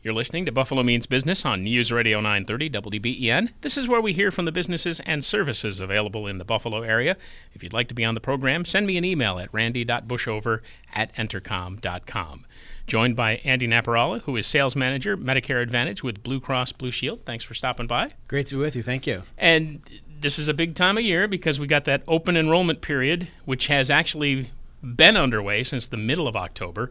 You're listening to Buffalo Means Business on News Radio 930 WBEN. This is where we hear from the businesses and services available in the Buffalo area. If you'd like to be on the program, send me an email at randy.bushover@entercom.com. Joined by Andy Naparala, who is Sales Manager, Medicare Advantage with Blue Cross Blue Shield. Thanks for stopping by. Great to be with you. Thank you. And this is a big time of year because we got that open enrollment period, which has actually been underway since the middle of October.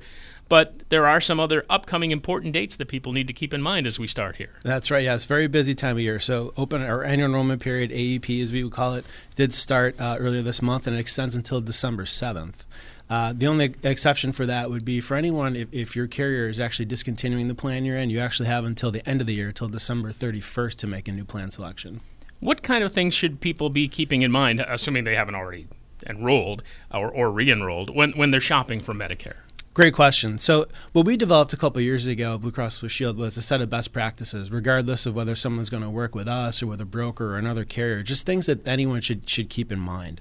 But there are some other upcoming important dates that people need to keep in mind as we start here. That's right. Yeah, it's a very busy time of year. So open our annual enrollment period, AEP as we would call it, did start earlier this month, and it extends until December 7th. The only exception for that would be for anyone, if your carrier is actually discontinuing the plan you're in, you actually have until the end of the year, till December 31st, to make a new plan selection. What kind of things should people be keeping in mind, assuming they haven't already enrolled or re-enrolled, when they're shopping for Medicare? Great question. So what we developed a couple of years ago at Blue Cross Blue Shield was a set of best practices, regardless of whether someone's going to work with us or with a broker or another carrier, just things that anyone should keep in mind.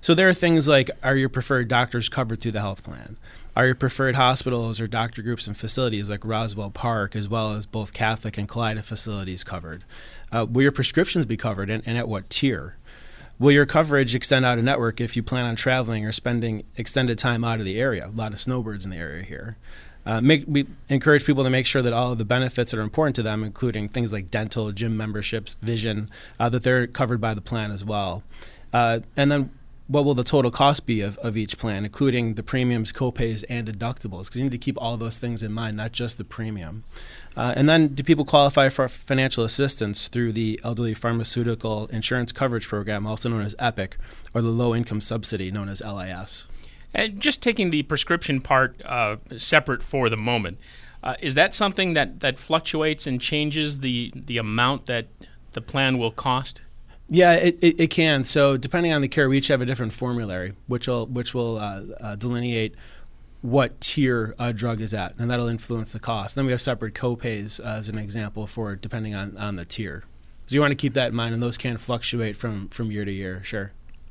So there are things like, are your preferred doctors covered through the health plan? Are your preferred hospitals or doctor groups and facilities like Roswell Park, as well as both Catholic and Kaleida facilities, covered? Will your prescriptions be covered, and at what tier? Will your coverage extend out of network if you plan on traveling or spending extended time out of the area? A lot of snowbirds in the area here. We encourage people to make sure that all of the benefits that are important to them, including things like dental, gym memberships, vision, that they're covered by the plan as well. And then what will the total cost be of each plan, including the premiums, co-pays, and deductibles? Because you need to keep all those things in mind, not just the premium. And then, do people qualify for financial assistance through the Elderly Pharmaceutical Insurance Coverage Program, also known as EPIC, or the Low-Income Subsidy, known as LIS? And just taking the prescription part separate for the moment, is that something that fluctuates and changes the amount that the plan will cost? Yeah, it can. So depending on the carrier, we each have a different formulary, which will delineate what tier a drug is at, and that'll influence the cost. Then we have separate co-pays as an example for depending on the tier. So you want to keep that in mind, and those can fluctuate from year to year, sure.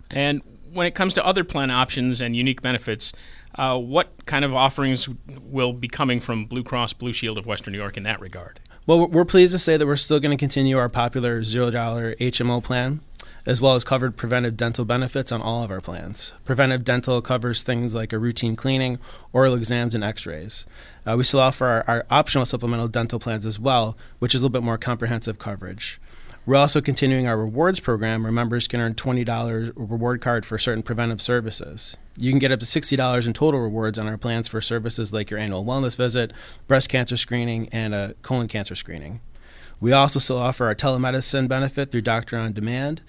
And when it comes to other plan options and unique benefits, what kind of offerings will be coming from Blue Cross Blue Shield of Western New York in that regard? Well, we're pleased to say that we're still going to continue our popular $0 HMO plan, as well as covered preventive dental benefits on all of our plans. Preventive dental covers things like a routine cleaning, oral exams, and x-rays. We still offer our optional supplemental dental plans as well, which is a little bit more comprehensive coverage. We're also continuing our rewards program, where members can earn $20 reward card for certain preventive services. You can get up to $60 in total rewards on our plans for services like your annual wellness visit, breast cancer screening, and a colon cancer screening. We also still offer our telemedicine benefit through Doctor on Demand,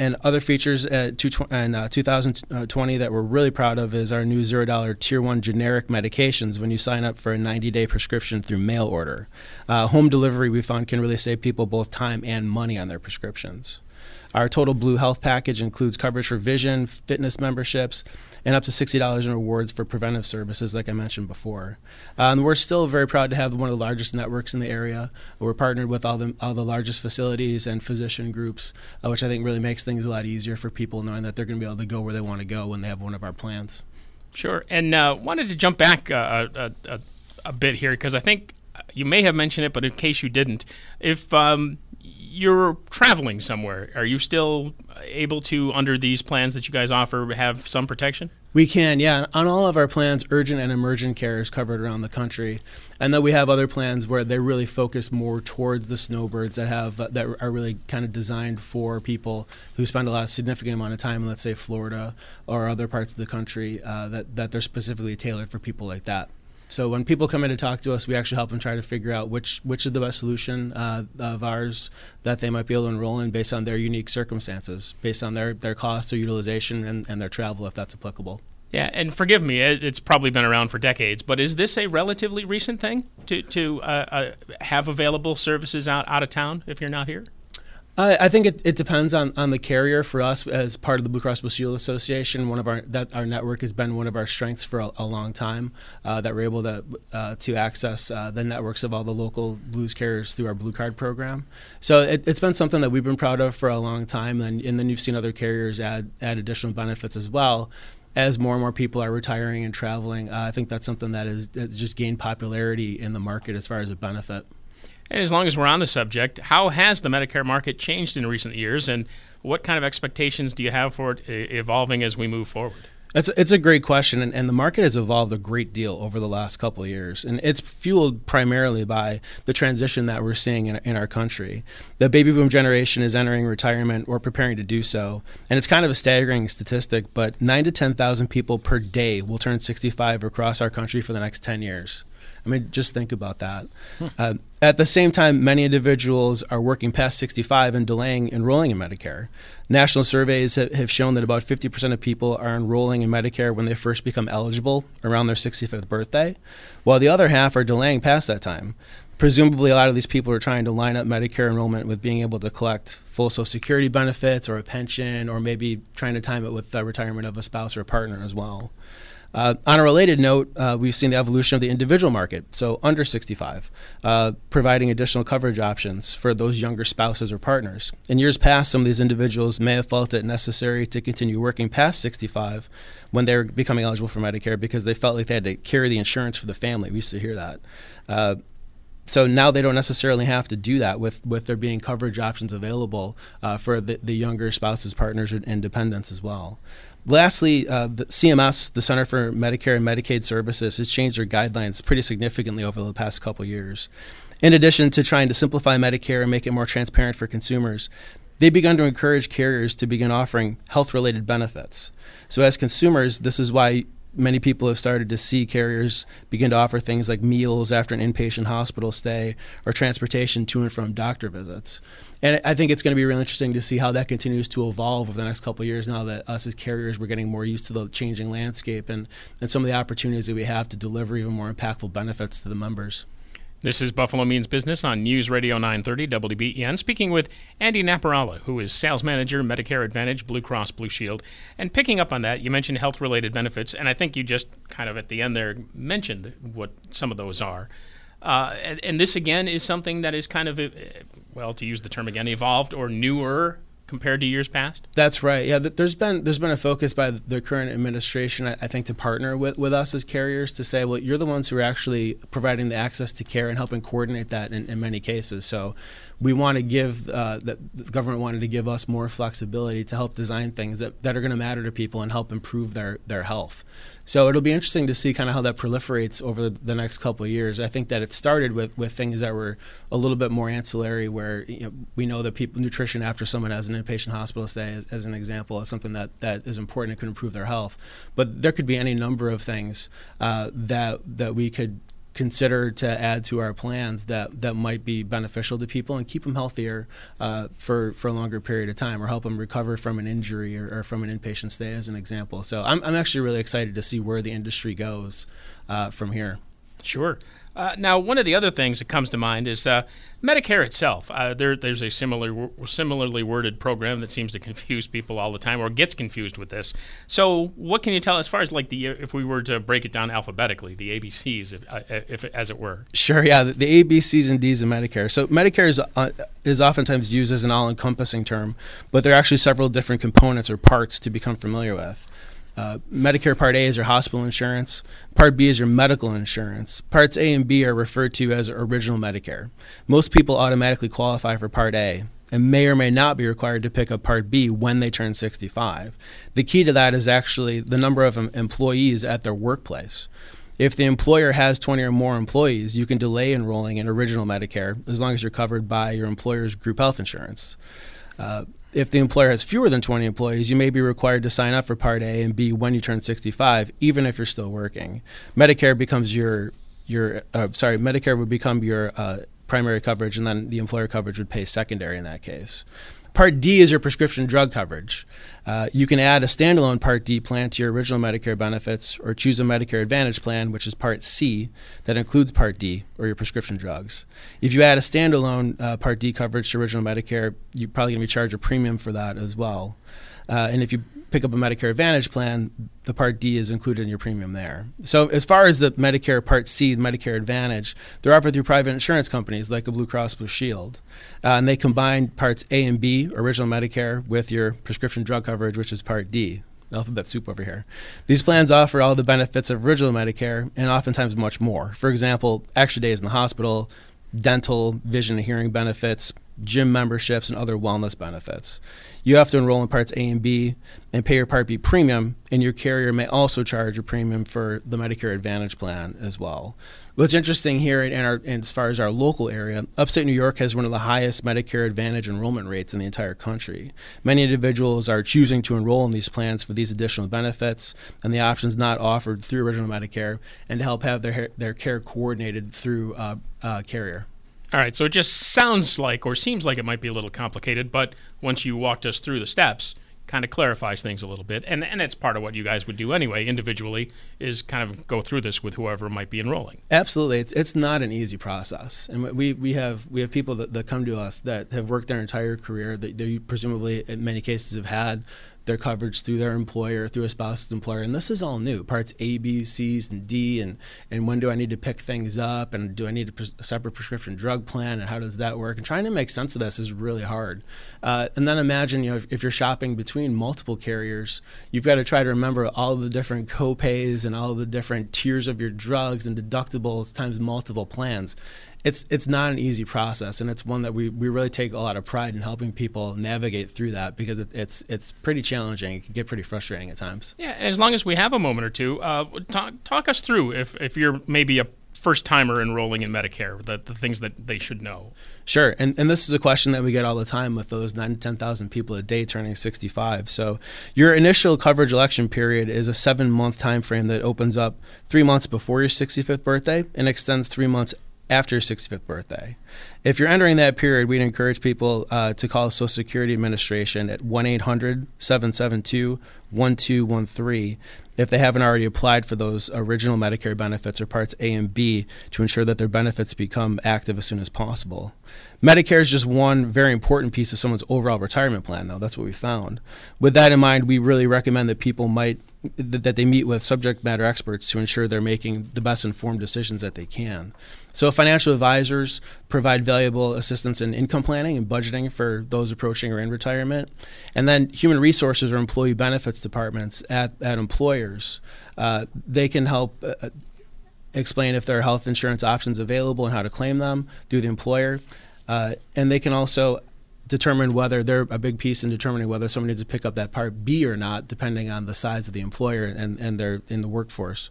and other features in 2020 that we're really proud of is our new $0 Tier 1 generic medications when you sign up for a 90-day prescription through mail order. Home delivery, we found, can really save people both time and money on their prescriptions. Our Total Blue Health Package includes coverage for vision, fitness memberships, and up to $60 in rewards for preventive services, like I mentioned before. And we're still very proud to have one of the largest networks in the area. We're partnered with all the largest facilities and physician groups, which I think really makes things a lot easier for people, knowing that they're going to be able to go where they want to go when they have one of our plans. Sure. And wanted to jump back a bit here, because I think you may have mentioned it, but in case you didn't, if you're traveling somewhere, are you still able to, under these plans that you guys offer, have some protection? We can, yeah. On all of our plans, urgent and emergent care is covered around the country. And then we have other plans where they really focus more towards the snowbirds that are really kind of designed for people who spend a significant amount of time in, let's say, Florida or other parts of the country, that they're specifically tailored for people like that. So when people come in to talk to us, we actually help them try to figure out which is the best solution of ours that they might be able to enroll in based on their unique circumstances, based on their costs or utilization and their travel, if that's applicable. Yeah, and forgive me, it's probably been around for decades, but is this a relatively recent thing to have available services out of town if you're not here? I think it depends on the carrier. For us, as part of the Blue Cross Blue Shield Association, our network has been one of our strengths for a long time, that we're able to access the networks of all the local blues carriers through our Blue Card program. So it's been something that we've been proud of for a long time, and then you've seen other carriers add additional benefits as well. As more and more people are retiring and traveling, I think that's something that has just gained popularity in the market as far as a benefit. And as long as we're on the subject, how has the Medicare market changed in recent years, and what kind of expectations do you have for it evolving as we move forward? It's a great question, and the market has evolved a great deal over the last couple of years, and it's fueled primarily by the transition that we're seeing in our country. The baby boom generation is entering retirement or preparing to do so, and it's kind of a staggering statistic, but 9 to 10,000 people per day will turn 65 across our country for the next 10 years. I mean, just think about that. At the same time, many individuals are working past 65 and delaying enrolling in Medicare. National surveys have shown that about 50% of people are enrolling in Medicare when they first become eligible around their 65th birthday, while the other half are delaying past that time. Presumably, a lot of these people are trying to line up Medicare enrollment with being able to collect full Social Security benefits or a pension, or maybe trying to time it with the retirement of a spouse or a partner as well. On a related note, we've seen the evolution of the individual market, so under 65, providing additional coverage options for those younger spouses or partners. In years past, some of these individuals may have felt it necessary to continue working past 65 when they were becoming eligible for Medicare because they felt like they had to carry the insurance for the family. We used to hear that. So now they don't necessarily have to do that with there being coverage options available for the younger spouses, partners, and dependents as well. Lastly, the CMS, the Center for Medicare and Medicaid Services, has changed their guidelines pretty significantly over the past couple years. In addition to trying to simplify Medicare and make it more transparent for consumers, they've begun to encourage carriers to begin offering health-related benefits. So as consumers, this is why many people have started to see carriers begin to offer things like meals after an inpatient hospital stay or transportation to and from doctor visits. And I think it's going to be really interesting to see how that continues to evolve over the next couple of years now that us as carriers, we're getting more used to the changing landscape and some of the opportunities that we have to deliver even more impactful benefits to the members. This is Buffalo Means Business on News Radio 930 WBEN, speaking with Andy Naparala, who is Sales Manager, Medicare Advantage, Blue Cross Blue Shield. And picking up on that, you mentioned health-related benefits, and I think you just kind of at the end there mentioned what some of those are. And this, again, is something that is kind of, well, to use the term again, evolved or newer compared to years past? That's right. Yeah, there's been a focus by the current administration, I think, to partner with us as carriers to say, well, you're the ones who are actually providing the access to care and helping coordinate that in many cases. So we want to give, the government wanted to give us more flexibility to help design things that are going to matter to people and help improve their health. So it'll be interesting to see kind of how that proliferates over the next couple of years. I think that it started with things that were a little bit more ancillary, where we know that people, nutrition after someone has an inpatient hospital stay, as an example, is something that is important and could improve their health. But there could be any number of things that we could consider to add to our plans that might be beneficial to people and keep them healthier for a longer period of time, or help them recover from an injury or from an inpatient stay, as an example. So I'm actually really excited to see where the industry goes from here. Sure. Now, one of the other things that comes to mind is Medicare itself. There's a similarly worded program that seems to confuse people all the time, or gets confused with this. So what can you tell as far as if we were to break it down alphabetically, the ABCs, if as it were? Sure, yeah, the ABCs and Ds of Medicare. So Medicare is oftentimes used as an all-encompassing term, but there are actually several different components or parts to become familiar with. Medicare Part A is your hospital insurance. Part B is your medical insurance. Parts A and B are referred to as original Medicare. Most people automatically qualify for Part A and may or may not be required to pick up Part B when they turn 65. The key to that is actually the number of employees at their workplace. If the employer has 20 or more employees, you can delay enrolling in original Medicare as long as you're covered by your employer's group health insurance. If the employer has fewer than 20 employees, you may be required to sign up for Part A and B when you turn 65, even if you're still working. Medicare would become your primary coverage, and then the employer coverage would pay secondary in that case. Part D is your prescription drug coverage. You can add a standalone Part D plan to your original Medicare benefits or choose a Medicare Advantage plan, which is Part C, that includes Part D or your prescription drugs. If you add a standalone Part D coverage to original Medicare, you're probably going to be charged a premium for that as well. And if you pick up a Medicare Advantage plan, the Part D is included in your premium there. So as far as the Medicare Part C, the Medicare Advantage, they're offered through private insurance companies like a Blue Cross Blue Shield. And they combine Parts A and B, original Medicare, with your prescription drug coverage, which is Part D. Alphabet soup over here. These plans offer all the benefits of original Medicare and oftentimes much more. For example, extra days in the hospital, dental, vision and hearing benefits, gym memberships, and other wellness benefits. You have to enroll in Parts A and B and pay your Part B premium, and your carrier may also charge a premium for the Medicare Advantage plan as well. What's interesting here, and as far as our local area, upstate New York has one of the highest Medicare Advantage enrollment rates in the entire country. Many individuals are choosing to enroll in these plans for these additional benefits and the options not offered through original Medicare, and to help have their care coordinated through a carrier. All right, so it just sounds like or seems like it might be a little complicated, but once you walked us through the steps, kind of clarifies things a little bit. And that's part of what you guys would do anyway, individually, is kind of go through this with whoever might be enrolling. Absolutely. It's not an easy process. And we have people that come to us that have worked their entire career, that they presumably in many cases have had their coverage through their employer, through a spouse's employer, and this is all new. Parts A, B, C's, and D, and when do I need to pick things up, and do I need a separate prescription drug plan, and how does that work? And trying to make sense of this is really hard. And then imagine, if you're shopping between multiple carriers, you've got to try to remember all the different co-pays and all the different tiers of your drugs and deductibles times multiple plans. It's not an easy process, and it's one that we really take a lot of pride in helping people navigate through that, because it's pretty challenging. It can get pretty frustrating at times. Yeah, and as long as we have a moment or two, talk us through if you're maybe a first-timer enrolling in Medicare, the things that they should know. Sure, and this is a question that we get all the time with those 9,000 to 10,000 people a day turning 65. So your initial coverage election period is a 7-month time frame that opens up 3 months before your 65th birthday and extends 3 months after your 65th birthday. If you're entering that period, we'd encourage people to call Social Security Administration at 1-800-772-1213 if they haven't already applied for those original Medicare benefits or Parts A and B, to ensure that their benefits become active as soon as possible. Medicare is just one very important piece of someone's overall retirement plan, though. That's what we found. With that in mind, we really recommend that people that they meet with subject matter experts to ensure they're making the best informed decisions that they can. So financial advisors provide valuable assistance in income planning and budgeting for those approaching or in retirement. And then human resources or employee benefits departments at employers, they can help explain if there are health insurance options available and how to claim them through the employer. And they can also determine whether they're a big piece in determining whether someone needs to pick up that Part B or not, depending on the size of the employer and they're in the workforce.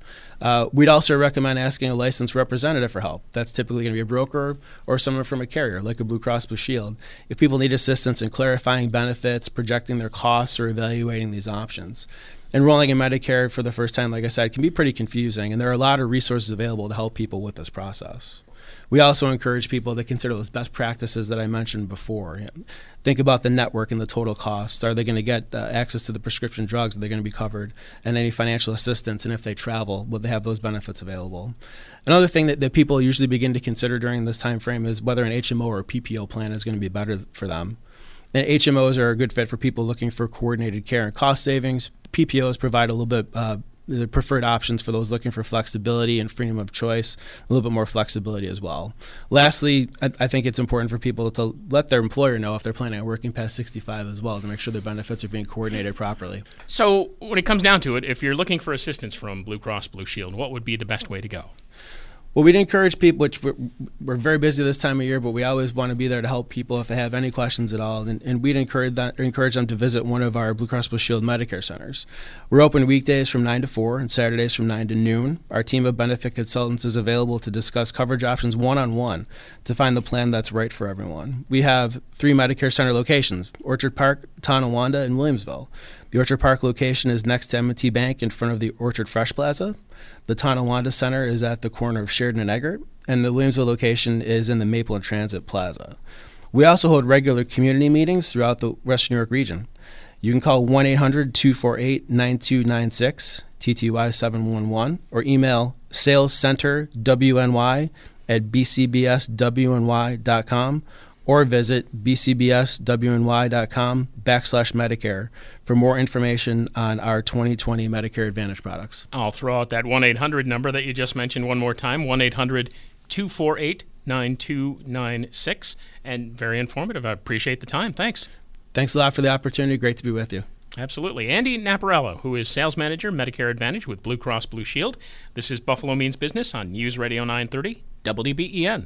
We'd also recommend asking a licensed representative for help. That's typically going to be a broker or someone from a carrier, like a Blue Cross Blue Shield, if people need assistance in clarifying benefits, projecting their costs, or evaluating these options. Enrolling in Medicare for the first time, like I said, can be pretty confusing, and there are a lot of resources available to help people with this process. We also encourage people to consider those best practices that I mentioned before. Think about the network and the total costs. Are they going to get access to the prescription drugs? Are they going to be covered? And any financial assistance, and if they travel, will they have those benefits available? Another thing that people usually begin to consider during this time frame is whether an HMO or a PPO plan is going to be better for them. And HMOs are a good fit for people looking for coordinated care and cost savings. PPOs provide a little bit the preferred options for those looking for flexibility and freedom of choice, a little bit more flexibility as well. Lastly, I think it's important for people to let their employer know if they're planning on working past 65 as well, to make sure their benefits are being coordinated properly. So when it comes down to it, if you're looking for assistance from Blue Cross Blue Shield, what would be the best way to go? Well, we'd encourage people, which we're very busy this time of year, but we always want to be there to help people if they have any questions at all. And we'd encourage them to visit one of our Blue Cross Blue Shield Medicare centers. We're open weekdays from 9 to 4 and Saturdays from 9 to noon. Our team of benefit consultants is available to discuss coverage options one-on-one to find the plan that's right for everyone. We have 3 Medicare center locations: Orchard Park, Tonawanda, and Williamsville. The Orchard Park location is next to M&T Bank in front of the Orchard Fresh Plaza. The Tonawanda Center is at the corner of Sheridan and Eggert, and the Williamsville location is in the Maple and Transit Plaza. We also hold regular community meetings throughout the Western New York region. You can call 1-800-248-9296, TTY 711, or email salescenterwny at bcbswny.com or visit bcbswny.com/Medicare for more information on our 2020 Medicare Advantage products. I'll throw out that 1-800 number that you just mentioned one more time, 1-800-248-9296, and very informative. I appreciate the time. Thanks. Thanks a lot for the opportunity. Great to be with you. Absolutely. Andy Naparala, who is Sales Manager, Medicare Advantage with Blue Cross Blue Shield. This is Buffalo Means Business on News Radio 930 WBEN.